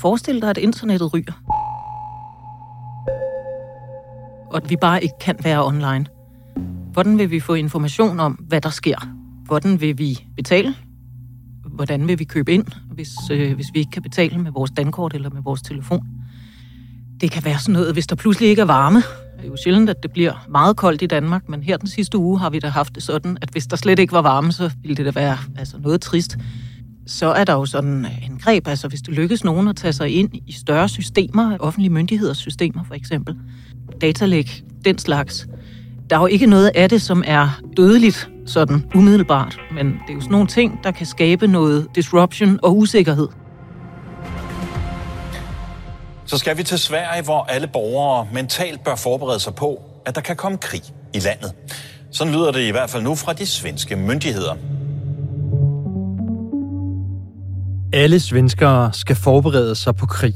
Forestil dig, at internettet ryger. Og at vi bare ikke kan være online. Hvordan vil vi få information om, hvad der sker? Hvordan vil vi betale? Hvordan vil vi købe ind, hvis vi ikke kan betale med vores dankort eller med vores telefon? Det kan være sådan noget, hvis der pludselig ikke er varme. Det er jo sjældent, at det bliver meget koldt i Danmark, men her den sidste uge har vi da haft det sådan, at hvis der slet ikke var varme, så ville det da være noget trist. Så er der jo sådan en greb, altså hvis det lykkes nogen at tage sig ind i større systemer, offentlige myndigheders systemer for eksempel, datalæk, den slags. Der er jo ikke noget af det, som er dødeligt sådan umiddelbart, men det er jo sådan nogle ting, der kan skabe noget disruption og usikkerhed. Så skal vi til Sverige, hvor alle borgere mentalt bør forberede sig på, at der kan komme krig i landet. Sådan lyder det i hvert fald nu fra de svenske myndigheder. Alle svenskere skal forberede sig på krig.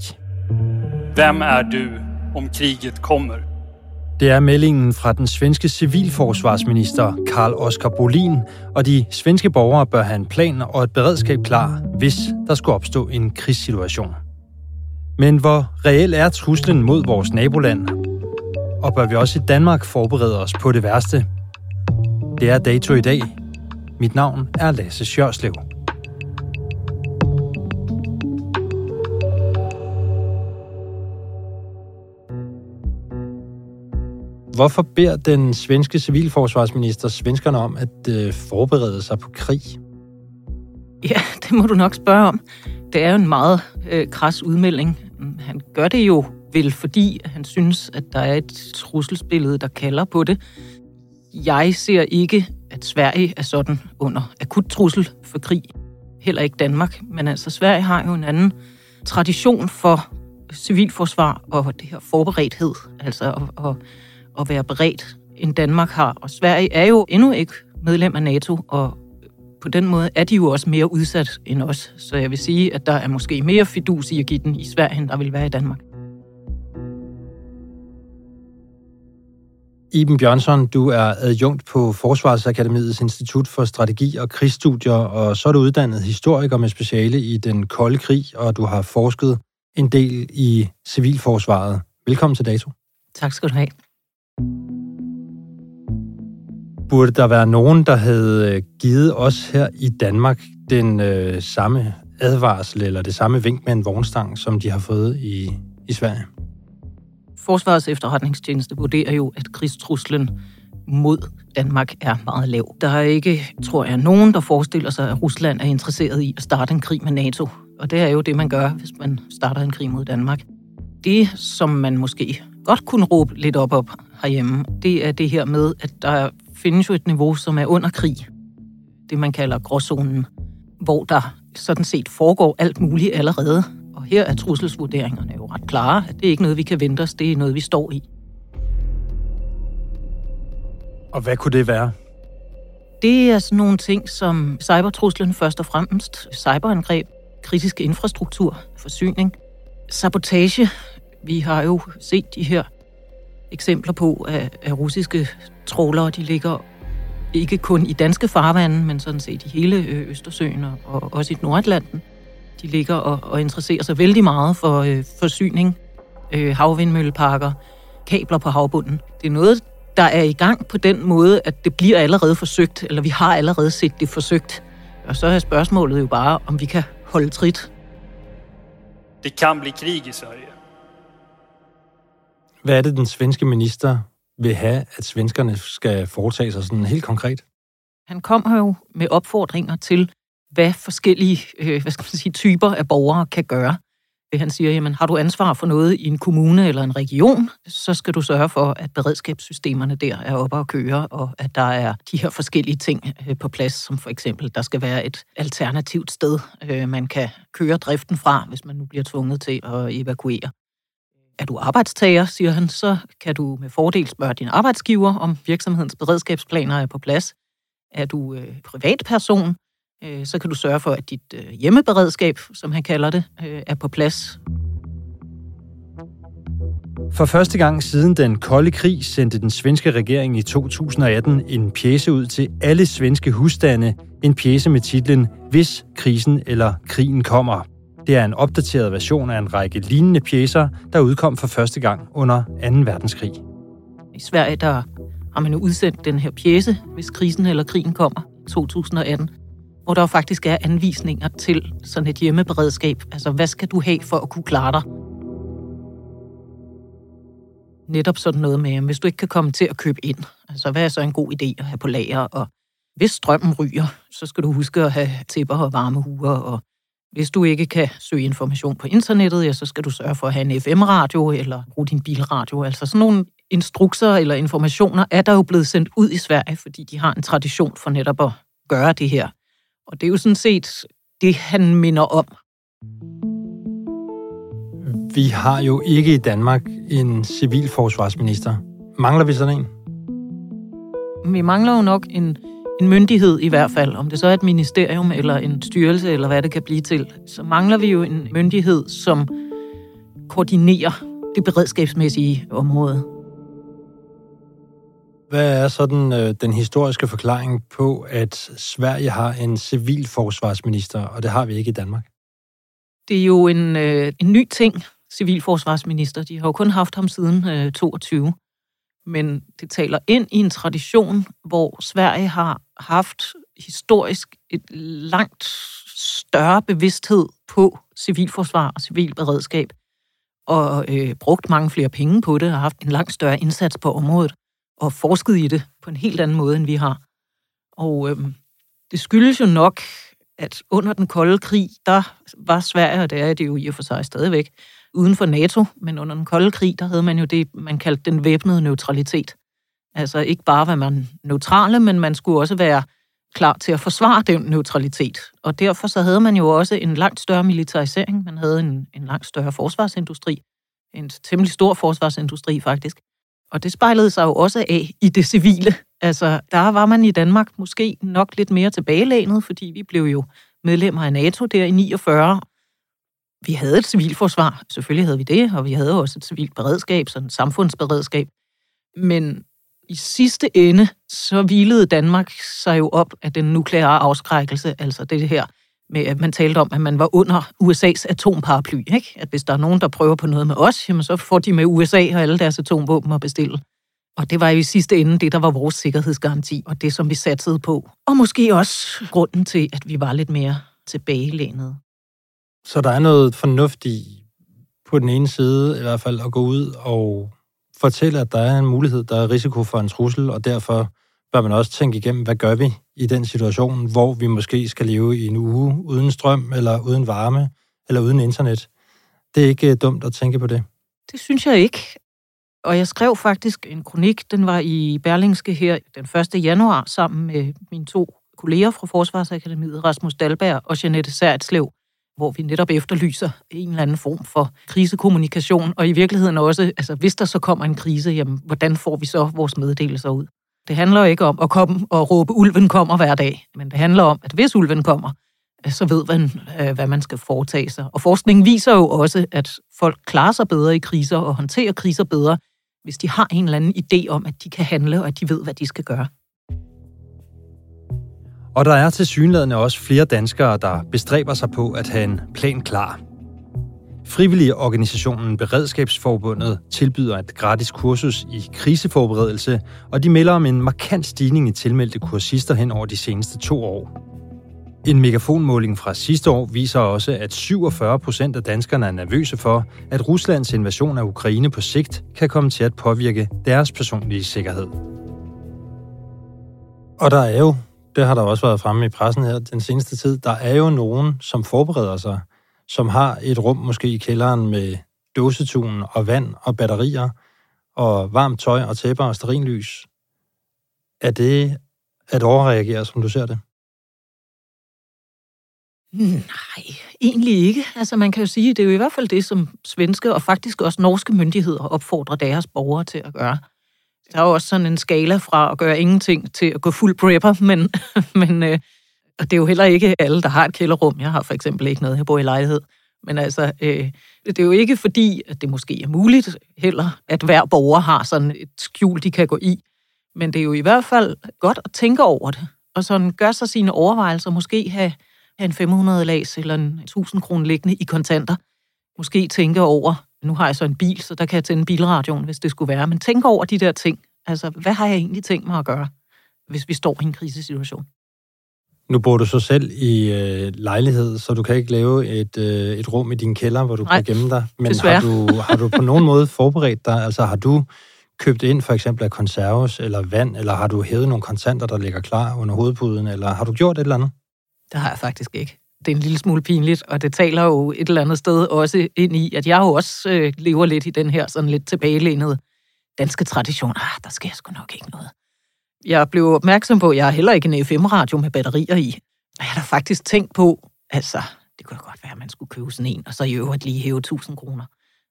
Hvem er du, om kriget kommer? Det er meldingen fra den svenske civilforsvarsminister Carl Oscar Bolin, og de svenske borgere bør have en plan og et beredskab klar, hvis der skulle opstå en krigssituation. Men hvor reel er truslen mod vores naboland? Og bør vi også i Danmark forberede os på det værste? Det er dato i dag. Mit navn er Lasse Sjørslev. Hvorfor beder den svenske civilforsvarsminister svenskerne om at forberede sig på krig? Ja, det må du nok spørge om. Det er jo en meget kras udmelding. Han gør det jo vel, fordi han synes, at der er et trusselsbillede, der kalder på det. Jeg ser ikke, at Sverige er sådan under akut trussel for krig. Heller ikke Danmark. Men altså, Sverige har jo en anden tradition for civilforsvar og det her forberedthed. Altså at være beredt, end Danmark har. Og Sverige er jo endnu ikke medlem af NATO, og på den måde er de jo også mere udsat end os. Så jeg vil sige, at der er måske mere fidus i at give den i Sverige, end der vil være i Danmark. Iben Bjørnsson, du er adjunkt på Forsvarsakademiets Institut for Strategi og Krigsstudier, og så er du uddannet historiker med speciale i den kolde krig, og du har forsket en del i civilforsvaret. Velkommen til dato. Tak skal du have. Burde der være nogen, der havde givet os her i Danmark den samme advarsel eller det samme vink med en vognstang, som de har fået i Sverige? Forsvarets efterretningstjeneste vurderer jo, at krigstruslen mod Danmark er meget lav. Der er ikke, tror jeg, nogen, der forestiller sig, at Rusland er interesseret i at starte en krig med NATO. Og det er jo det, man gør, hvis man starter en krig mod Danmark. Det, som man måske godt kunne råbe lidt op herhjemme, det er det her med, at der findes jo et niveau, som er under krig. Det, man kalder gråzonen, hvor der sådan set foregår alt muligt allerede. Og her er trusselsvurderingerne jo ret klare. Det er ikke noget, vi kan vente os. Det er noget, vi står i. Og hvad kunne det være? Det er sådan nogle ting som cybertruslen først og fremmest, cyberangreb, kritisk infrastruktur, forsyning, sabotage. Vi har jo set de her eksempler på, at russiske trawlere, de ligger ikke kun i danske farvande, men sådan set i hele Østersøen og også i Nordatlanten. De ligger og interesserer sig vældig meget for forsyning, havvindmølleparker, kabler på havbunden. Det er noget, der er i gang på den måde, at det bliver allerede forsøgt, eller vi har allerede set det forsøgt. Og så er spørgsmålet jo bare, om vi kan holde trit. Det kan blive krig i Sverige. Hvad er det, den svenske minister vil have, at svenskerne skal foretage sig sådan helt konkret? Han kom her jo med opfordringer til, hvad forskellige typer af borgere kan gøre. Han siger, jamen har du ansvar for noget i en kommune eller en region, så skal du sørge for, at beredskabssystemerne der er oppe at køre, og at der er de her forskellige ting på plads, som for eksempel, der skal være et alternativt sted, man kan køre driften fra, hvis man nu bliver tvunget til at evakuere. Er du arbejdstager, siger han, så kan du med fordel spørge din arbejdsgiver, om virksomhedens beredskabsplaner er på plads. Er du privatperson, så kan du sørge for, at dit hjemmeberedskab, som han kalder det, er på plads. For første gang siden den kolde krig sendte den svenske regering i 2018 en pjece ud til alle svenske husstande. En pjece med titlen Hvis krisen eller krigen kommer. Det er en opdateret version af en række lignende pjecer, der udkom for første gang under 2. verdenskrig. I Sverige der har man jo udsendt den her pjece, Hvis krisen eller krigen kommer, 2018, hvor der faktisk er anvisninger til sådan et hjemmeberedskab. Altså, hvad skal du have for at kunne klare dig? Netop sådan noget med, hvis du ikke kan komme til at købe ind, altså, hvad er så en god idé at have på lager? Og hvis strømmen ryger, så skal du huske at have tæpper og varmehuer. Og hvis du ikke kan søge information på internettet, ja, så skal du sørge for at have en FM-radio eller bruge din bilradio. Altså sådan nogle instrukser eller informationer er der jo blevet sendt ud i Sverige, fordi de har en tradition for netop at gøre det her. Og det er jo sådan set det, han minder om. Vi har jo ikke i Danmark en civilforsvarsminister. Mangler vi sådan en? Vi mangler jo nok en myndighed i hvert fald. Om det så er et ministerium eller en styrelse eller hvad det kan blive til. Så mangler vi jo en myndighed, som koordinerer det beredskabsmæssige område. Hvad er sådan den historiske forklaring på, at Sverige har en civilforsvarsminister, og det har vi ikke i Danmark? Det er jo en ny ting, civilforsvarsminister. De har jo kun haft ham siden 22. Men det taler ind i en tradition, hvor Sverige har haft historisk et langt større bevidsthed på civilforsvar og civilberedskab, og brugt mange flere penge på det, og haft en langt større indsats på området, og forsket i det på en helt anden måde, end vi har. Og det skyldes jo nok, at under den kolde krig, der var Sverige, og det er det jo i og for sig stadigvæk, uden for NATO, men under den kolde krig, der havde man jo det, man kaldte den væbnede neutralitet. Altså ikke bare var man neutrale, men man skulle også være klar til at forsvare den neutralitet. Og derfor så havde man jo også en langt større militarisering, man havde en langt større forsvarsindustri, en temmelig stor forsvarsindustri faktisk. Og det spejlede sig jo også af i det civile. Altså, der var man i Danmark måske nok lidt mere tilbagelænet, fordi vi blev jo medlemmer af NATO der i 49. Vi havde et civilforsvar, selvfølgelig havde vi det, og vi havde også et civilt beredskab, sådan et samfundsberedskab. Men i sidste ende, så hvilede Danmark sig jo op af den nukleare afskrækkelse, altså det her med, at man talte om, at man var under USA's atomparaply, ikke? At hvis der er nogen, der prøver på noget med os, jamen så får de med USA og alle deres atomvåben at bestille. Og det var jo i sidste ende det, der var vores sikkerhedsgaranti, og det, som vi satsede på. Og måske også grunden til, at vi var lidt mere tilbagelænede. Så der er noget fornuftigt på den ene side, i hvert fald at gå ud og fortælle, at der er en mulighed, der er risiko for en trussel, og derfor bør man også tænke igennem, hvad gør vi i den situation, hvor vi måske skal leve i en uge uden strøm, eller uden varme, eller uden internet. Det er ikke dumt at tænke på det. Det synes jeg ikke. Og jeg skrev faktisk en kronik, den var i Berlingske her den 1. januar, sammen med mine to kolleger fra Forsvarsakademiet, Rasmus Dalberg og Jeanette Særtslev, hvor vi netop efterlyser en eller anden form for krisekommunikation, og i virkeligheden også, altså hvis der så kommer en krise, jamen, hvordan får vi så vores meddelelser ud? Det handler jo ikke om at komme og råbe, ulven kommer hver dag, men det handler om, at hvis ulven kommer, så ved man, hvad man skal foretage sig. Og forskningen viser jo også, at folk klarer sig bedre i kriser og håndterer kriser bedre, hvis de har en eller anden idé om, at de kan handle, og at de ved, hvad de skal gøre. Og der er tilsyneladende også flere danskere, der bestræber sig på at have en plan klar. Frivillige organisationen Beredskabsforbundet tilbyder et gratis kursus i kriseforberedelse, og de melder om en markant stigning i tilmeldte kursister hen over de seneste 2 år. En megafonmåling fra sidste år viser også, at 47% af danskerne er nervøse for, at Ruslands invasion af Ukraine på sigt kan komme til at påvirke deres personlige sikkerhed. Og der er jo, det har der også været fremme i pressen her den seneste tid, der er jo nogen, som forbereder sig, som har et rum måske i kælderen med dåsetunen og vand og batterier og varmt tøj og tæpper og stearinlys. Er det at overreagere, som du ser det? Nej, egentlig ikke. Altså man kan jo sige, det er jo i hvert fald det, som svenske og faktisk også norske myndigheder opfordrer deres borgere til at gøre. Der er jo også sådan en skala fra at gøre ingenting til at gå fuld prepper, men og det er jo heller ikke alle, der har et kælderrum. Jeg har for eksempel ikke noget, jeg bor i lejlighed. Men altså, det er jo ikke fordi, at det måske er muligt heller, at hver borger har sådan et skjul, de kan gå i. Men det er jo i hvert fald godt at tænke over det, og sådan gøre sig sine overvejelser, måske have en 500 lads eller en 1000 kroner liggende i kontanter. Måske tænke over, nu har jeg så en bil, så der kan jeg tænde bilradioen, hvis det skulle være. Men tænk over de der ting. Altså, hvad har jeg egentlig tænkt mig at gøre, hvis vi står i en krisesituation? Nu bor du så selv i lejlighed, så du kan ikke lave et rum i din kælder, hvor du kan gemme dig. Men har du på nogen måde forberedt dig? Altså, har du købt ind for eksempel af konserves eller vand, eller har du hævet nogle kontanter, der ligger klar under hovedpuden, eller har du gjort et eller andet? Det har jeg faktisk ikke. Det er en lille smule pinligt, og det taler jo et eller andet sted også ind i, at jeg jo også lever lidt i den her sådan lidt tilbagelænede danske tradition. Der sker sgu nok ikke noget. Jeg blev opmærksom på, at jeg heller ikke en FM-radio med batterier i. Jeg har da faktisk tænkt på, altså, det kunne da godt være, at man skulle købe sådan en, og så i øvrigt lige hæve 1000 kroner.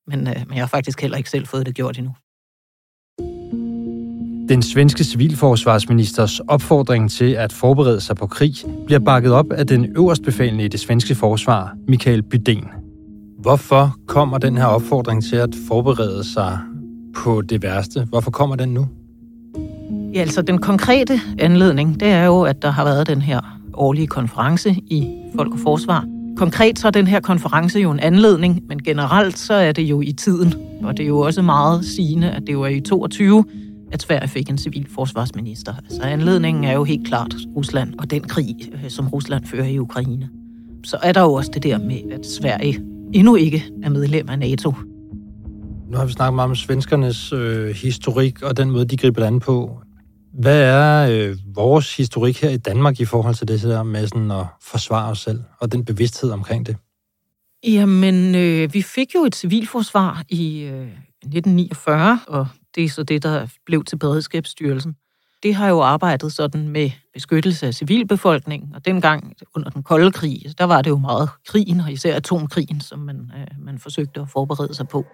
Men jeg har faktisk heller ikke selv fået det gjort endnu. Den svenske civilforsvarsministers opfordring til at forberede sig på krig bliver bakket op af den øverstbefalende i det svenske forsvar, Mikael Bydén. Hvorfor kommer den her opfordring til at forberede sig på det værste? Hvorfor kommer den nu? Ja, altså den konkrete anledning, det er jo, at der har været den her årlige konference i Folk og Forsvar. Konkret så er den her konference jo en anledning, men generelt så er det jo i tiden. Og det er jo også meget sigende, at det jo er i 2022, at Sverige fik en civilforsvarsminister. Altså anledningen er jo helt klart Rusland og den krig, som Rusland fører i Ukraine. Så er der jo også det der med, at Sverige endnu ikke er medlem af NATO. Nu har vi snakket meget om svenskernes historik og den måde, de griber an på. Hvad er vores historik her i Danmark i forhold til det der med sådan at forsvare os selv og den bevidsthed omkring det? Jamen, vi fik jo et civilforsvar i 1949, og det er så det, der blev til Beredskabsstyrelsen. Det har jo arbejdet sådan med beskyttelse af civilbefolkningen, og dengang under den kolde krig, der var det jo meget krigen, og især atomkrigen, som man forsøgte at forberede sig på.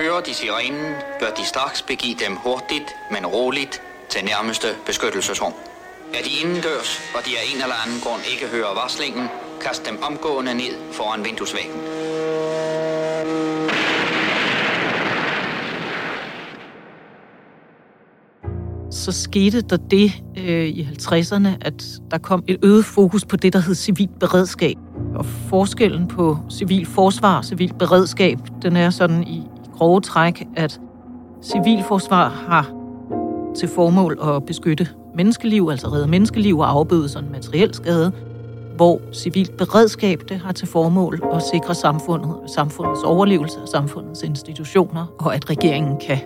Hører de sirenen, bør de straks begive dem hurtigt, men roligt til nærmeste beskyttelsesrum. Er de indendørs, og de af en eller anden grund ikke hører varslingen, kast dem omgående ned foran vinduesvæggen. Så skete der det i 50'erne, at der kom et øget fokus på det, der hed civilt beredskab. Og forskellen på civil forsvar og civilt beredskab, den er sådan i grove træk, at civilforsvar har til formål at beskytte menneskeliv, altså redde menneskeliv og afbøde sådan materiel skade, hvor civilt beredskab det har til formål at sikre samfundets overlevelse og samfundets institutioner, og at regeringen kan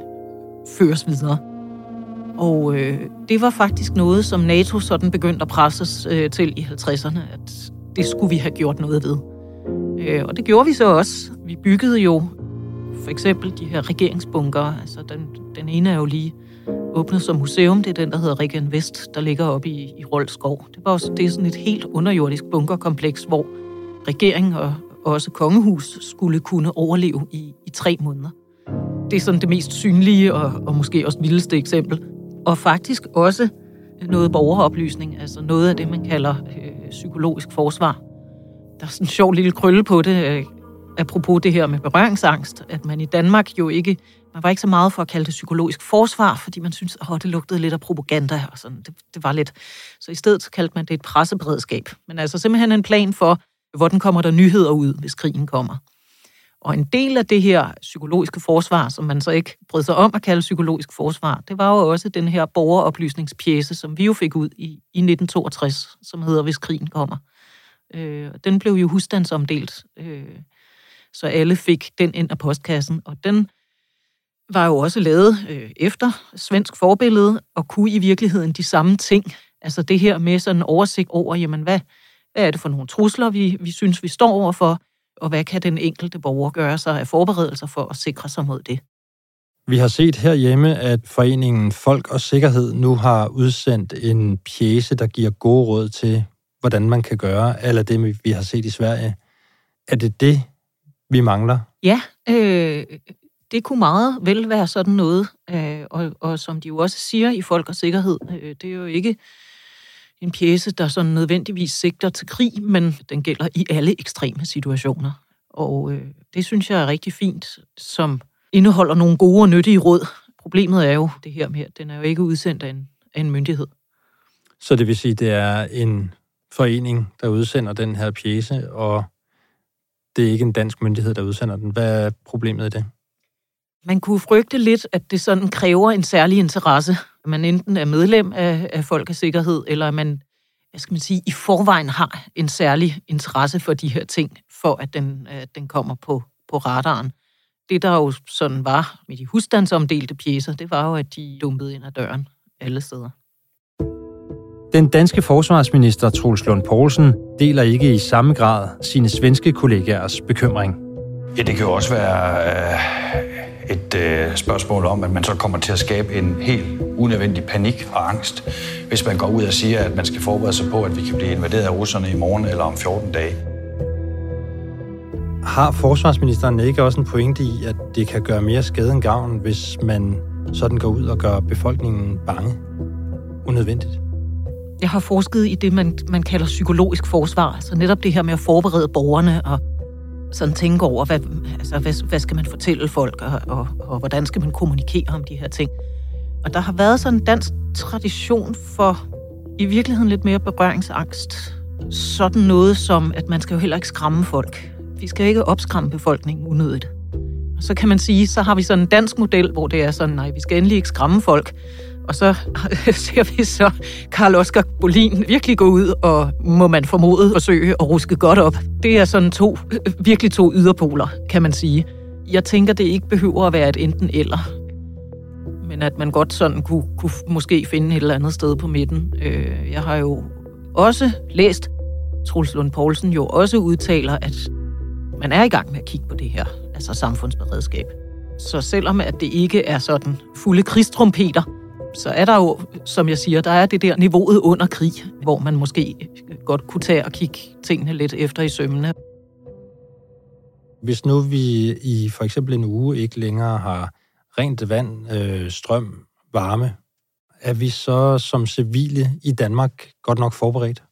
føres videre. Og det var faktisk noget, som NATO sådan begyndte at presses til i 50'erne, at det skulle vi have gjort noget ved. Og det gjorde vi så også. Vi byggede jo for eksempel de her regeringsbunkere. Altså den ene er jo lige åbnet som museum. Det er den, der hedder Regan Vest, der ligger oppe i Rold Skov. Det er sådan et helt underjordisk bunkerkompleks, hvor regeringen og også kongehus skulle kunne overleve i 3 måneder. Det er sådan det mest synlige og måske også vildeste eksempel. Og faktisk også noget borgeroplysning, altså noget af det, man kalder psykologisk forsvar. Der er sådan en sjov lille krølle på det, apropos det her med berøringsangst, at man i Danmark jo ikke, man var ikke så meget for at kalde det psykologisk forsvar, fordi man syntes, at det lugtede lidt af propaganda og sådan. Det var lidt. Så i stedet kaldte man det et presseberedskab. Men altså simpelthen en plan for, hvordan kommer der nyheder ud, hvis krigen kommer. Og en del af det her psykologiske forsvar, som man så ikke brød sig om at kalde psykologisk forsvar, det var jo også den her borgeroplysningspjæse, som vi jo fik ud i 1962, som hedder Hvis krigen kommer. Den blev jo husstandsomdelt, så alle fik den ind af postkassen, og den var jo også lavet efter svensk forbillede, og kunne i virkeligheden de samme ting. Altså det her med sådan en oversigt over, jamen hvad er det for nogle trusler, vi synes, vi står overfor, og hvad kan den enkelte borger gøre sig af forberedelser for at sikre sig mod det? Vi har set herhjemme, at foreningen Folk og Sikkerhed nu har udsendt en pjece, der giver gode råd til, hvordan man kan gøre, eller det, vi har set i Sverige. Er det, vi mangler? Ja, det kunne meget vel være sådan noget, og som de jo også siger i Folk og Sikkerhed, det er jo ikke en pjece, der sådan nødvendigvis sigter til krig, men den gælder i alle ekstreme situationer. Og det synes jeg er rigtig fint, som indeholder nogle gode og nyttige råd. Problemet er jo det her med, den er jo ikke udsendt af en myndighed. Så det vil sige, det er en forening, der udsender den her pjece, og det er ikke en dansk myndighed, der udsender den. Hvad er problemet i det? Man kunne frygte lidt, at det sådan kræver en særlig interesse, at man enten er medlem af Folk og Sikkerhed, eller at man, i forvejen har en særlig interesse for de her ting, for at den kommer på radaren. Det, der jo sådan var med de husstandsomdelte pjecer, det var jo, at de dumpede ind ad døren alle steder. Den danske forsvarsminister Troels Lund Poulsen deler ikke i samme grad sine svenske kollegaers bekymring. Ja, det kan jo også være et spørgsmål om, at man så kommer til at skabe en helt unødvendig panik og angst, hvis man går ud og siger, at man skal forberede sig på, at vi kan blive invaderet af russerne i morgen eller om 14 dage. Har forsvarsministeren ikke også en pointe i, at det kan gøre mere skade end gavn, hvis man sådan går ud og gør befolkningen bange? Unødvendigt. Jeg har forsket i det, man kalder psykologisk forsvar, altså netop det her med at forberede borgerne og sådan tænke over, hvad skal man fortælle folk, og hvordan skal man kommunikere om de her ting. Og der har været sådan en dansk tradition for i virkeligheden lidt mere berøringsangst. Sådan noget som, at man skal jo heller ikke skræmme folk. Vi skal ikke opskræmme befolkningen unødigt. Og så kan man sige, så har vi sådan en dansk model, hvor det er sådan, nej, vi skal endelig ikke skræmme folk. Og så ser vi så Carl Oscar Bolin virkelig gå ud, og må man formode forsøge at ruske godt op. Det er sådan virkelig to yderpoler, kan man sige. Jeg tænker, det ikke behøver at være et enten eller, men at man godt sådan kunne måske finde et eller andet sted på midten. Jeg har jo også læst, Troels Lund Poulsen jo også udtaler, at man er i gang med at kigge på det her, altså samfundsberedskab. Så selvom at det ikke er sådan fulde krigstrumpeter, så er der jo, som jeg siger, der er det der niveauet under krig, hvor man måske godt kunne tage og kigge tingene lidt efter i sømmene. Hvis nu vi i for eksempel en uge ikke længere har rent vand, strøm, varme, er vi så som civile i Danmark godt nok forberedt?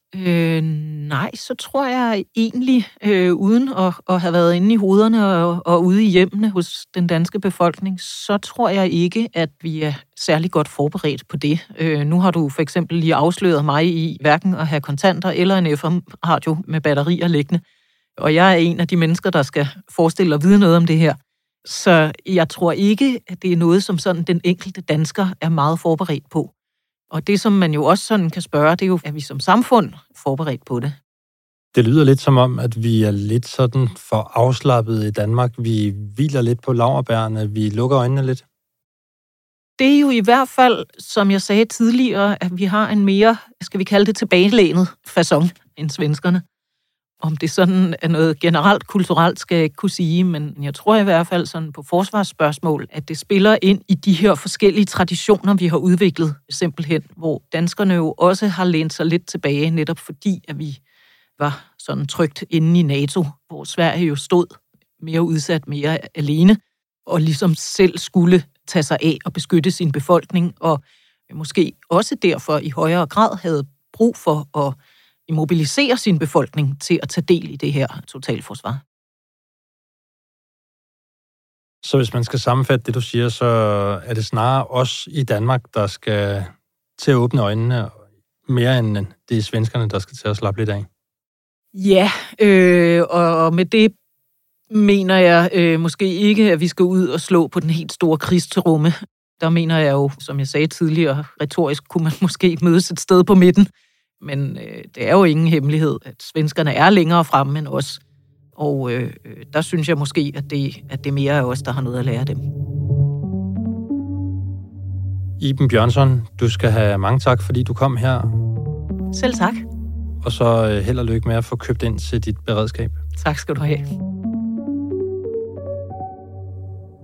Nej, så tror jeg egentlig, uden at have været inde i hovederne og ude i hjemmene hos den danske befolkning, så tror jeg ikke, at vi er særlig godt forberedt på det. Nu har du for eksempel lige afsløret mig i hverken at have kontanter eller en FM-radio med batterier liggende. Og jeg er en af de mennesker, der skal forestille og vide noget om det her. Så jeg tror ikke, at det er noget, som sådan den enkelte dansker er meget forberedt på. Og det, som man jo også sådan kan spørge, det er jo, er vi som samfund forberedt på det? Det lyder lidt som om, at vi er lidt sådan for afslappet i Danmark. Vi hviler lidt på laurbærrene, vi lukker øjnene lidt. Det er jo i hvert fald, som jeg sagde tidligere, at vi har en mere, skal vi kalde det, tilbagelænet facon end svenskerne. om det sådan er noget generelt kulturelt, skal jeg ikke kunne sige, men jeg tror i hvert fald sådan på forsvarsspørgsmål, at det spiller ind i de her forskellige traditioner, vi har udviklet simpelthen, hvor danskerne jo også har lænt sig lidt tilbage, netop fordi, at vi var sådan trygt inde i NATO, hvor Sverige jo stod mere udsat, mere alene, og ligesom selv skulle tage sig af og beskytte sin befolkning, og måske også derfor i højere grad havde brug for at mobilisere sin befolkning til at tage del i det her totalforsvar. Så hvis man skal sammenfatte det, du siger, så er det snarere os i Danmark, der skal til at åbne øjnene, mere end det er svenskerne, der skal til at slappe lidt af. Ja, og med det mener jeg måske ikke, at vi skal ud og slå på den helt store krigsrumme. Der mener jeg jo, som jeg sagde tidligere, retorisk kunne man måske mødes et sted på midten. Men det er jo ingen hemmelighed, at svenskerne er længere fremme end os. Og der synes jeg måske, at det mere er os, der har noget at lære dem. Iben Bjørnsson, du skal have mange tak, fordi du kom her. Selv tak. Og så held og lykke med at få købt ind til dit beredskab. Tak skal du have.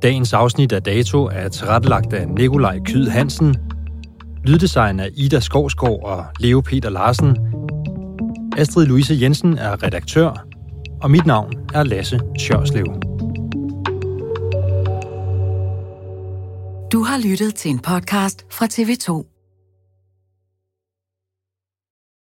Dagens afsnit af Dato er tilrettelagt af Nikolaj Kyd Hansen, lyddesign af Ida Skovsgaard og Leo Peter Larsen. Astrid Louise Jensen er redaktør, og mit navn er Lasse Sjørslev. Du har lyttet til en podcast fra TV2.